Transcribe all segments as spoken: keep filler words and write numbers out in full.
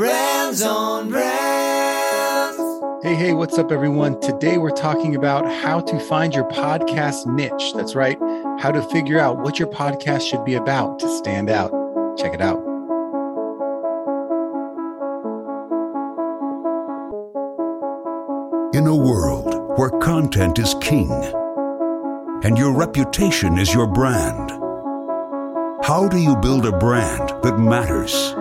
Brands on Brands. Hey, hey, what's up, everyone? Today we're talking about how to find your podcast niche. That's right, how to figure out what your podcast should be about to stand out. Check it out. In a world where content is king and your reputation is your brand, how do you build a brand that matters?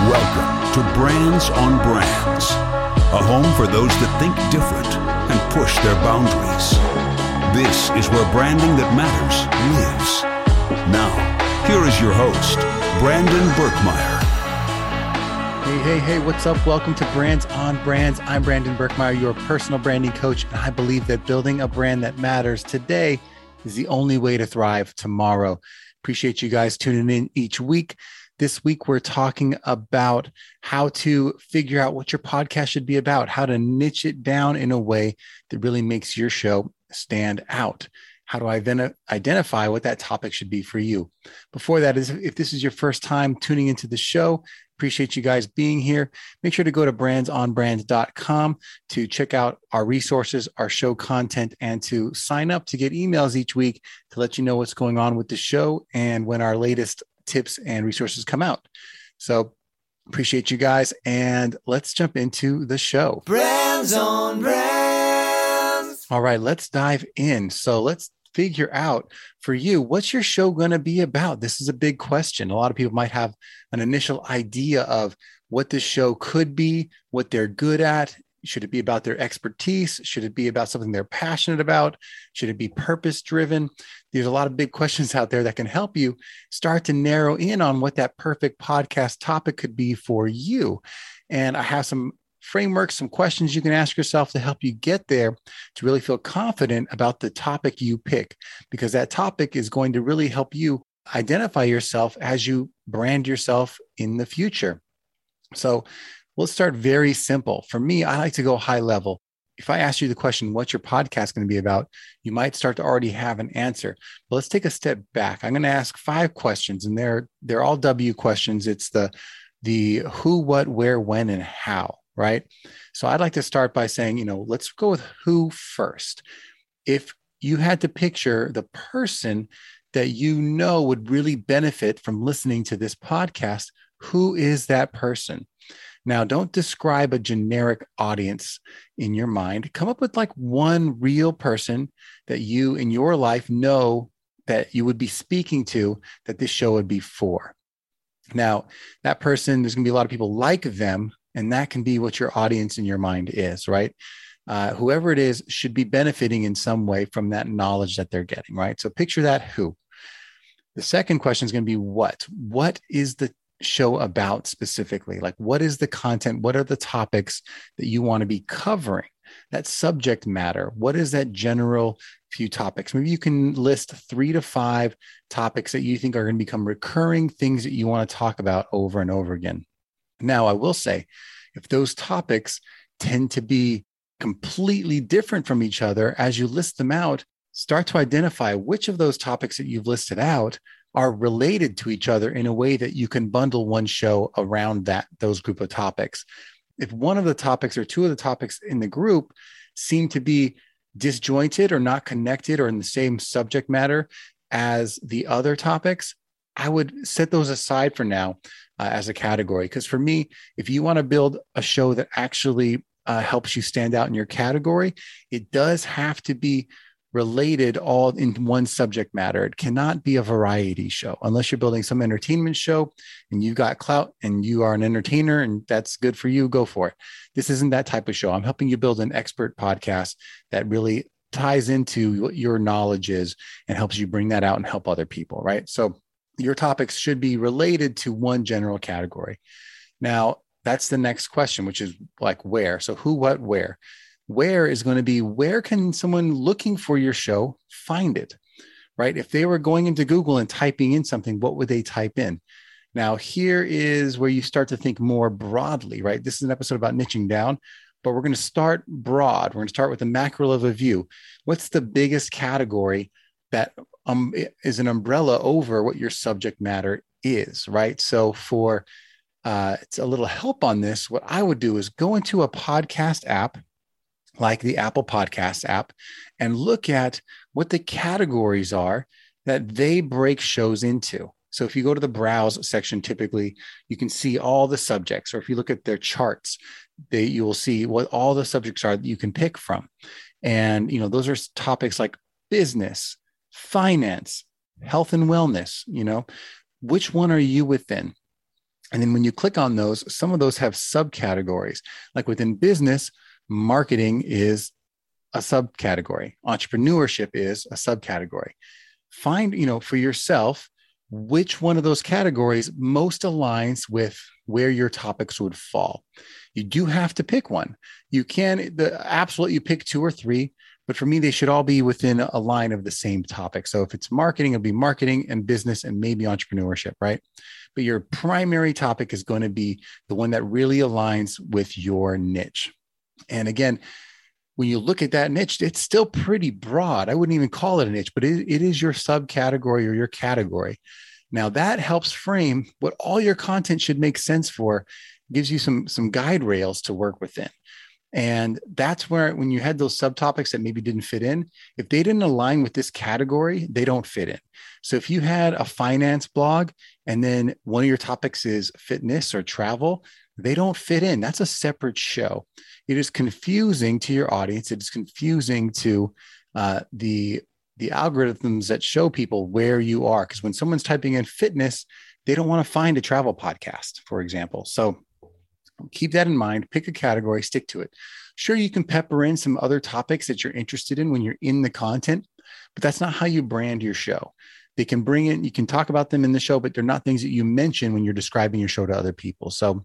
Welcome to Brands on Brands, a home for those that think different and push their boundaries. This is where branding that matters lives. Now, here is your host, Brandon Berkmeyer. Hey, hey, hey, what's up? Welcome to Brands on Brands. I'm Brandon Berkmeyer, your personal branding coach, and I believe that building a brand that matters today is the only way to thrive tomorrow. Appreciate you guys tuning in each week. This week, we're talking about how to figure out what your podcast should be about, how to niche it down in a way that really makes your show stand out. How do I then identify what that topic should be for you? Before that, if this is your first time tuning into the show, appreciate you guys being here. Make sure to go to brands on brands dot com to check out our resources, our show content, and to sign up to get emails each week to let you know what's going on with the show and when our latest tips and resources come out. So appreciate you guys, and let's jump into the show. Brands on Brands. All right, let's dive in. So let's figure out for you, what's your show going to be about? This is a big question. A lot of people might have an initial idea of what this show could be, what they're good at. Should it be about their expertise? Should it be about something they're passionate about? Should it be purpose-driven? There's a lot of big questions out there that can help you start to narrow in on what that perfect podcast topic could be for you. And I have some frameworks, some questions you can ask yourself to help you get there, to really feel confident about the topic you pick, because that topic is going to really help you identify yourself as you brand yourself in the future. So let's start very simple. For me, I like to go high level. If I ask you the question, what's your podcast going to be about? You might start to already have an answer. But let's take a step back. I'm going to ask five questions, and they're they're all W questions. It's the the who, what, where, when, and how, right? So I'd like to start by saying, you know, let's go with who first. If you had to picture the person that you know would really benefit from listening to this podcast, who is that person? Now, don't describe a generic audience in your mind. Come up with like one real person that you in your life know that you would be speaking to, that this show would be for. Now, that person, there's going to be a lot of people like them, and that can be what your audience in your mind is, right? Uh, whoever it is should be benefiting in some way from that knowledge that they're getting, right? So picture that who. The second question is going to be what. What is the show about specifically? Like, what is the content? What are the topics that you want to be covering? That subject matter. What is that general few topics? Maybe you can list three to five topics that you think are going to become recurring things that you want to talk about over and over again. Now, I will say, if those topics tend to be completely different from each other, as you list them out, start to identify which of those topics that you've listed out are related to each other in a way that you can bundle one show around that those group of topics. If one of the topics or two of the topics in the group seem to be disjointed or not connected or in the same subject matter as the other topics, I would set those aside for now uh, as a category. Because for me, if you want to build a show that actually uh, helps you stand out in your category, it does have to be related all in one subject matter. It cannot be a variety show unless you're building some entertainment show and you've got clout and you are an entertainer and that's good for you. Go for it. This isn't that type of show. I'm helping you build an expert podcast that really ties into what your knowledge is and helps you bring that out and help other people, right? So your topics should be related to one general category. Now, that's the next question, which is like where. So who, what, where? Where is going to be, where can someone looking for your show find it, right? If they were going into Google and typing in something, what would they type in? Now, here is where you start to think more broadly, right? This is an episode about niching down, but we're going to start broad. We're going to start with the macro level view. What's the biggest category that um, is an umbrella over what your subject matter is, right? So for uh, it's a little help on this, what I would do is go into a podcast app, like the Apple Podcast app, and look at what the categories are that they break shows into. So if you go to the browse section, typically you can see all the subjects, or if you look at their charts, they, you will see what all the subjects are that you can pick from. And, you know, those are topics like business, finance, health and wellness, you know, which one are you within? And then when you click on those, some of those have subcategories, like within business, marketing is a subcategory. Entrepreneurship is a subcategory. Find, you know, for yourself, which one of those categories most aligns with where your topics would fall. You do have to pick one. You can, the apps let you pick two or three, but for me, they should all be within a line of the same topic. So if it's marketing, it'll be marketing and business and maybe entrepreneurship, right? But your primary topic is going to be the one that really aligns with your niche. And again, when you look at that niche, it's still pretty broad. I wouldn't even call it a niche, but it, it is your subcategory or your category. Now that helps frame what all your content should make sense for, gives you some, some guide rails to work within. And that's where, when you had those subtopics that maybe didn't fit in, if they didn't align with this category, they don't fit in. So if you had a finance blog and then one of your topics is fitness or travel, they don't fit in. That's a separate show. It is confusing to your audience. It is confusing to uh, the, the algorithms that show people where you are. Because when someone's typing in fitness, they don't want to find a travel podcast, for example. So keep that in mind. Pick a category, stick to it. Sure, you can pepper in some other topics that you're interested in when you're in the content, but that's not how you brand your show. They can bring in, you can talk about them in the show, but they're not things that you mention when you're describing your show to other people. So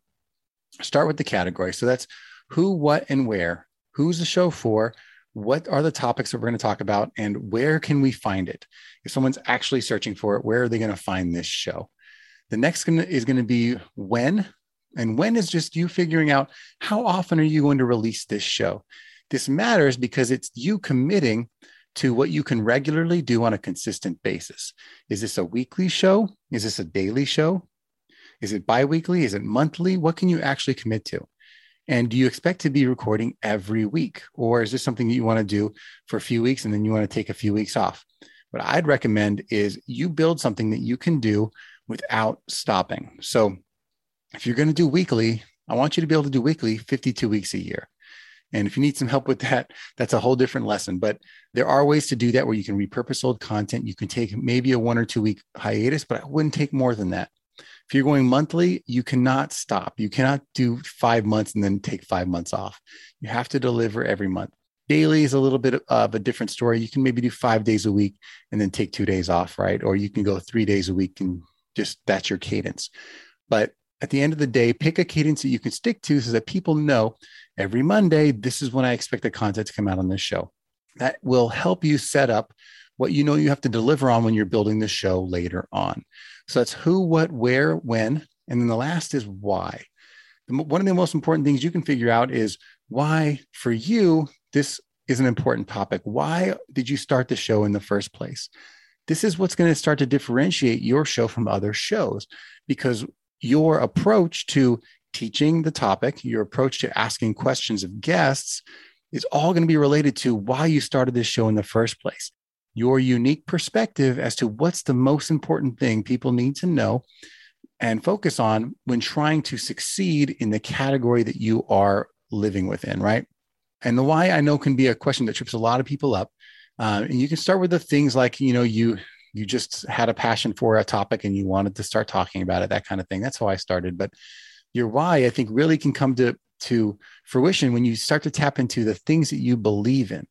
start with the category. So that's who, what, and where. Who's the show for? What are the topics that we're going to talk about? And where can we find it? If someone's actually searching for it, where are they going to find this show? The next is going to be when. And when is just you figuring out how often are you going to release this show? This matters because it's you committing to what you can regularly do on a consistent basis. Is this a weekly show? Is this a daily show? Is it biweekly? Is it monthly? What can you actually commit to? And do you expect to be recording every week? Or is this something that you want to do for a few weeks and then you want to take a few weeks off? What I'd recommend is you build something that you can do without stopping. So if you're going to do weekly, I want you to be able to do weekly fifty-two weeks a year. And if you need some help with that, that's a whole different lesson. But there are ways to do that where you can repurpose old content. You can take maybe a one or two week hiatus, but I wouldn't take more than that. If you're going monthly, you cannot stop. You cannot do five months and then take five months off. You have to deliver every month. Daily is a little bit of a different story. You can maybe do five days a week and then take two days off, right? Or you can go three days a week and just that's your cadence. But at the end of the day, pick a cadence that you can stick to so that people know every Monday, this is when I expect the content to come out on this show. That will help you set up what you know you have to deliver on when you're building the show later on. So that's who, what, where, when. And then the last is why. One of the most important things you can figure out is why for you, this is an important topic. Why did you start the show in the first place? This is what's going to start to differentiate your show from other shows, because your approach to teaching the topic, your approach to asking questions of guests is all going to be related to why you started this show in the first place. Your unique perspective as to what's the most important thing people need to know and focus on when trying to succeed in the category that you are living within, right? And the why, I know, can be a question that trips a lot of people up. Uh, and you can start with the things like, you know, you you just had a passion for a topic and you wanted to start talking about it, that kind of thing. That's how I started. But your why, I think, really can come to, to fruition when you start to tap into the things that you believe in.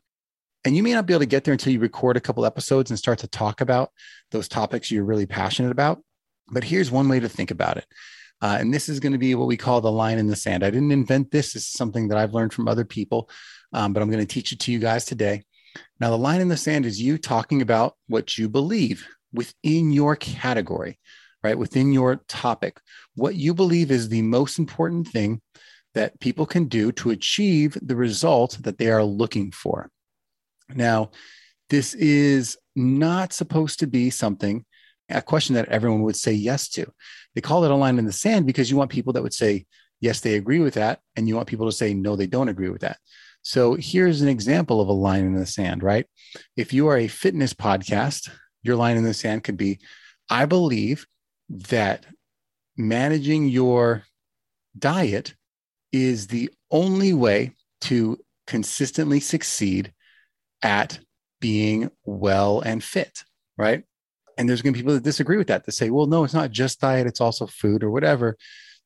And you may not be able to get there until you record a couple episodes and start to talk about those topics you're really passionate about. But here's one way to think about it. Uh, and this is going to be what we call the line in the sand. I didn't invent this. This is something that I've learned from other people, um, but I'm going to teach it to you guys today. Now, the line in the sand is you talking about what you believe within your category, right? Within your topic, what you believe is the most important thing that people can do to achieve the result that they are looking for. Now, this is not supposed to be something, a question that everyone would say yes to. They call it a line in the sand because you want people that would say, yes, they agree with that. And you want people to say, no, they don't agree with that. So here's an example of a line in the sand, right? If you are a fitness podcast, your line in the sand could be, I believe that managing your diet is the only way to consistently succeed at being well and fit, right? And there's going to be people that disagree with that, that say, well, no, it's not just diet, it's also food or whatever.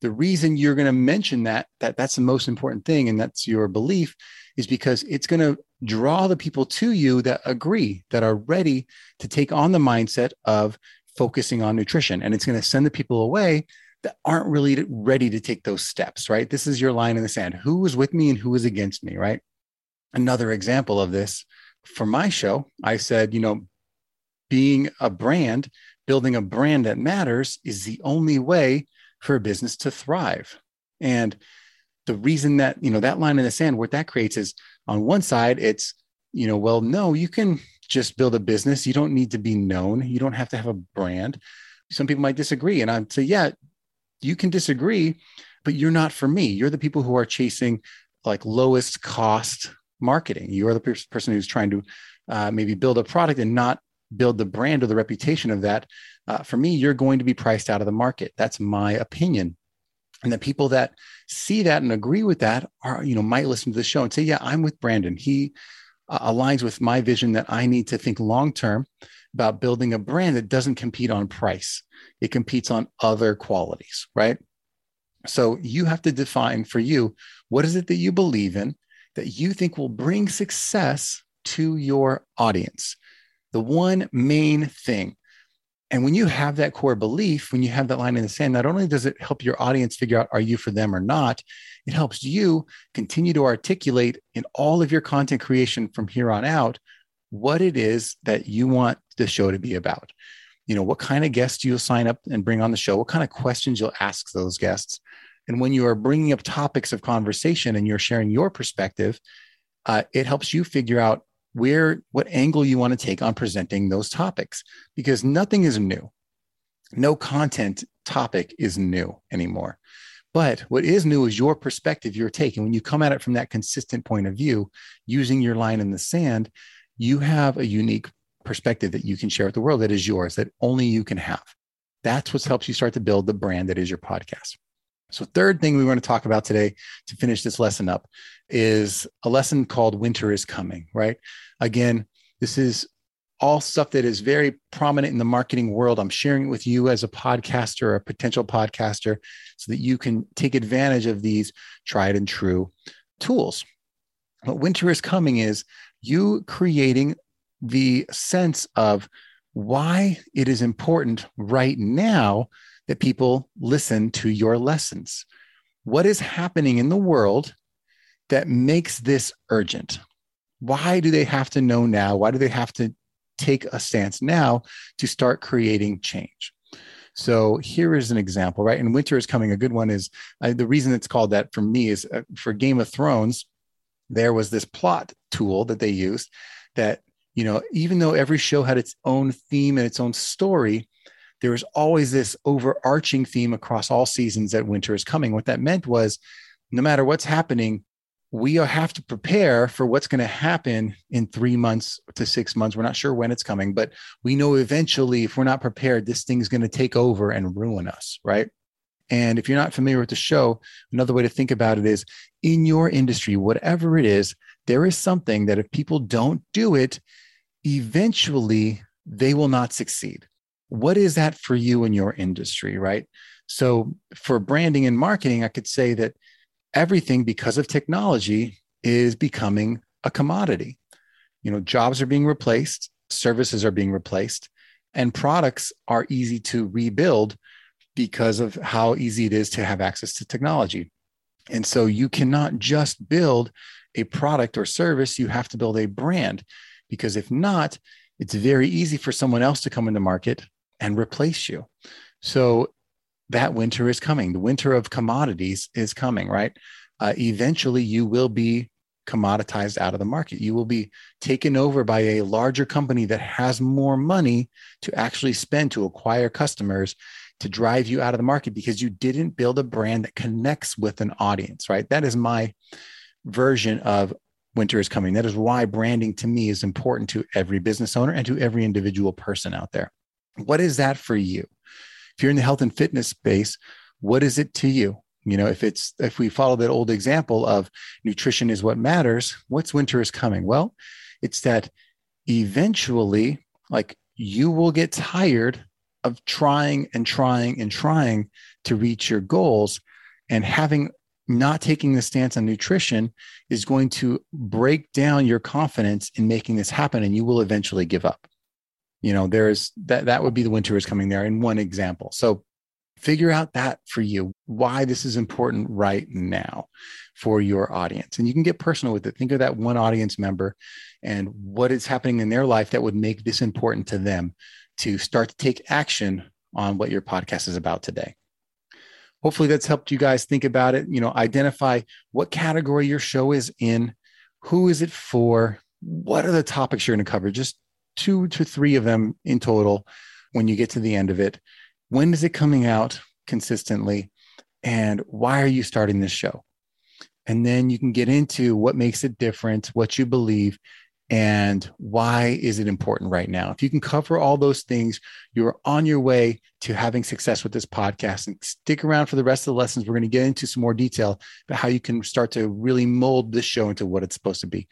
The reason you're going to mention that, that that's the most important thing and that's your belief, is because it's going to draw the people to you that agree, that are ready to take on the mindset of focusing on nutrition. And it's going to send the people away that aren't really ready to take those steps, right? This is your line in the sand. Who is with me and who is against me, right? Another example of this for my show, I said, you know, being a brand, building a brand that matters is the only way for a business to thrive. And the reason that, you know, that line in the sand, what that creates is on one side, it's, you know, well, no, you can just build a business. You don't need to be known. You don't have to have a brand. Some people might disagree. And I'd say, yeah, you can disagree, but you're not for me. You're the people who are chasing like lowest cost marketing. You're the per- person who's trying to uh, maybe build a product and not build the brand or the reputation of that. Uh, for me, you're going to be priced out of the market. That's my opinion. And the people that see that and agree with that are, you know, might listen to the show and say, yeah, I'm with Brandon. He uh, aligns with my vision that I need to think long-term about building a brand that doesn't compete on price. It competes on other qualities, right? So you have to define for you, what is it that you believe in that you think will bring success to your audience? The one main thing. And when you have that core belief, when you have that line in the sand, not only does it help your audience figure out, are you for them or not? It helps you continue to articulate in all of your content creation from here on out, what it is that you want the show to be about. You know, what kind of guests you'll sign up and bring on the show, what kind of questions you'll ask those guests. And when you are bringing up topics of conversation and you're sharing your perspective, uh, it helps you figure out where, what angle you want to take on presenting those topics, because nothing is new. No content topic is new anymore. But what is new is your perspective, your take. And when you come at it from that consistent point of view, using your line in the sand, you have a unique perspective that you can share with the world that is yours, that only you can have. That's what helps you start to build the brand that is your podcast. So third thing we want to talk about today to finish this lesson up is a lesson called Winter is Coming, right? Again, this is all stuff that is very prominent in the marketing world. I'm sharing it with you as a podcaster or a potential podcaster so that you can take advantage of these tried and true tools. What Winter is Coming is you creating the sense of why it is important right now that people listen to your lessons. What is happening in the world that makes this urgent? Why do they have to know now? Why do they have to take a stance now to start creating change? So here is an example, right? And Winter is Coming. A good one is uh, the reason it's called that for me is uh, for Game of Thrones, there was this plot tool that they used that, you know, even though every show had its own theme and its own story, there was always this overarching theme across all seasons that winter is coming. What that meant was no matter what's happening, we have to prepare for what's going to happen in three months to six months. We're not sure when it's coming, but we know eventually if we're not prepared, this thing's going to take over and ruin us, right? And if you're not familiar with the show, another way to think about it is in your industry, whatever it is, there is something that if people don't do it, eventually they will not succeed. What is that for you in your industry, right? So for branding and marketing, I could say that everything because of technology is becoming a commodity. You know, jobs are being replaced, services are being replaced, and products are easy to rebuild because of how easy it is to have access to technology. And so you cannot just build a product or service, you have to build a brand, because if not, it's very easy for someone else to come into market and replace you. So that winter is coming. The winter of commodities is coming, right? Uh, eventually, you will be commoditized out of the market. You will be taken over by a larger company that has more money to actually spend to acquire customers to drive you out of the market because you didn't build a brand that connects with an audience, right? That is my version of winter is coming. That is why branding to me is important to every business owner and to every individual person out there. What is that for you? If you're in the health and fitness space, what is it to you? You know, if it's, if we follow that old example of nutrition is what matters, what's winter is coming? Well, it's that eventually, like, you will get tired of trying and trying and trying to reach your goals, and having not taking the stance on nutrition is going to break down your confidence in making this happen. And you will eventually give up. You know, there is that, that would be the winter is coming there in one example. So figure out that for you, why this is important right now for your audience. And you can get personal with it. Think of that one audience member and what is happening in their life that would make this important to them to start to take action on what your podcast is about today. Hopefully that's helped you guys think about it. You know, identify what category your show is in, who is it for, what are the topics you're going to cover, just two to three of them in total when you get to the end of it. When is it coming out consistently? And why are you starting this show? And then you can get into what makes it different, what you believe, and why is it important right now? If you can cover all those things, you're on your way to having success with this podcast. And stick around for the rest of the lessons. We're going to get into some more detail about how you can start to really mold this show into what it's supposed to be.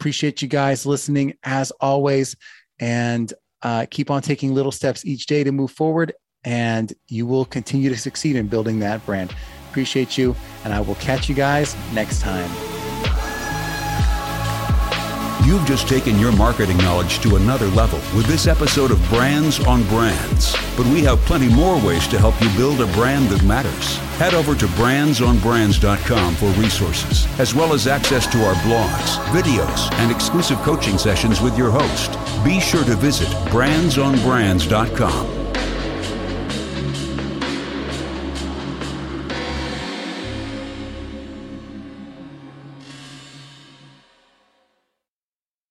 Appreciate you guys listening as always. And uh, keep on taking little steps each day to move forward. And you will continue to succeed in building that brand. Appreciate you, and I will catch you guys next time. You've just taken your marketing knowledge to another level with this episode of Brands on Brands. But we have plenty more ways to help you build a brand that matters. Head over to brands on brands dot com for resources, as well as access to our blogs, videos, and exclusive coaching sessions with your host. Be sure to visit brands on brands dot com.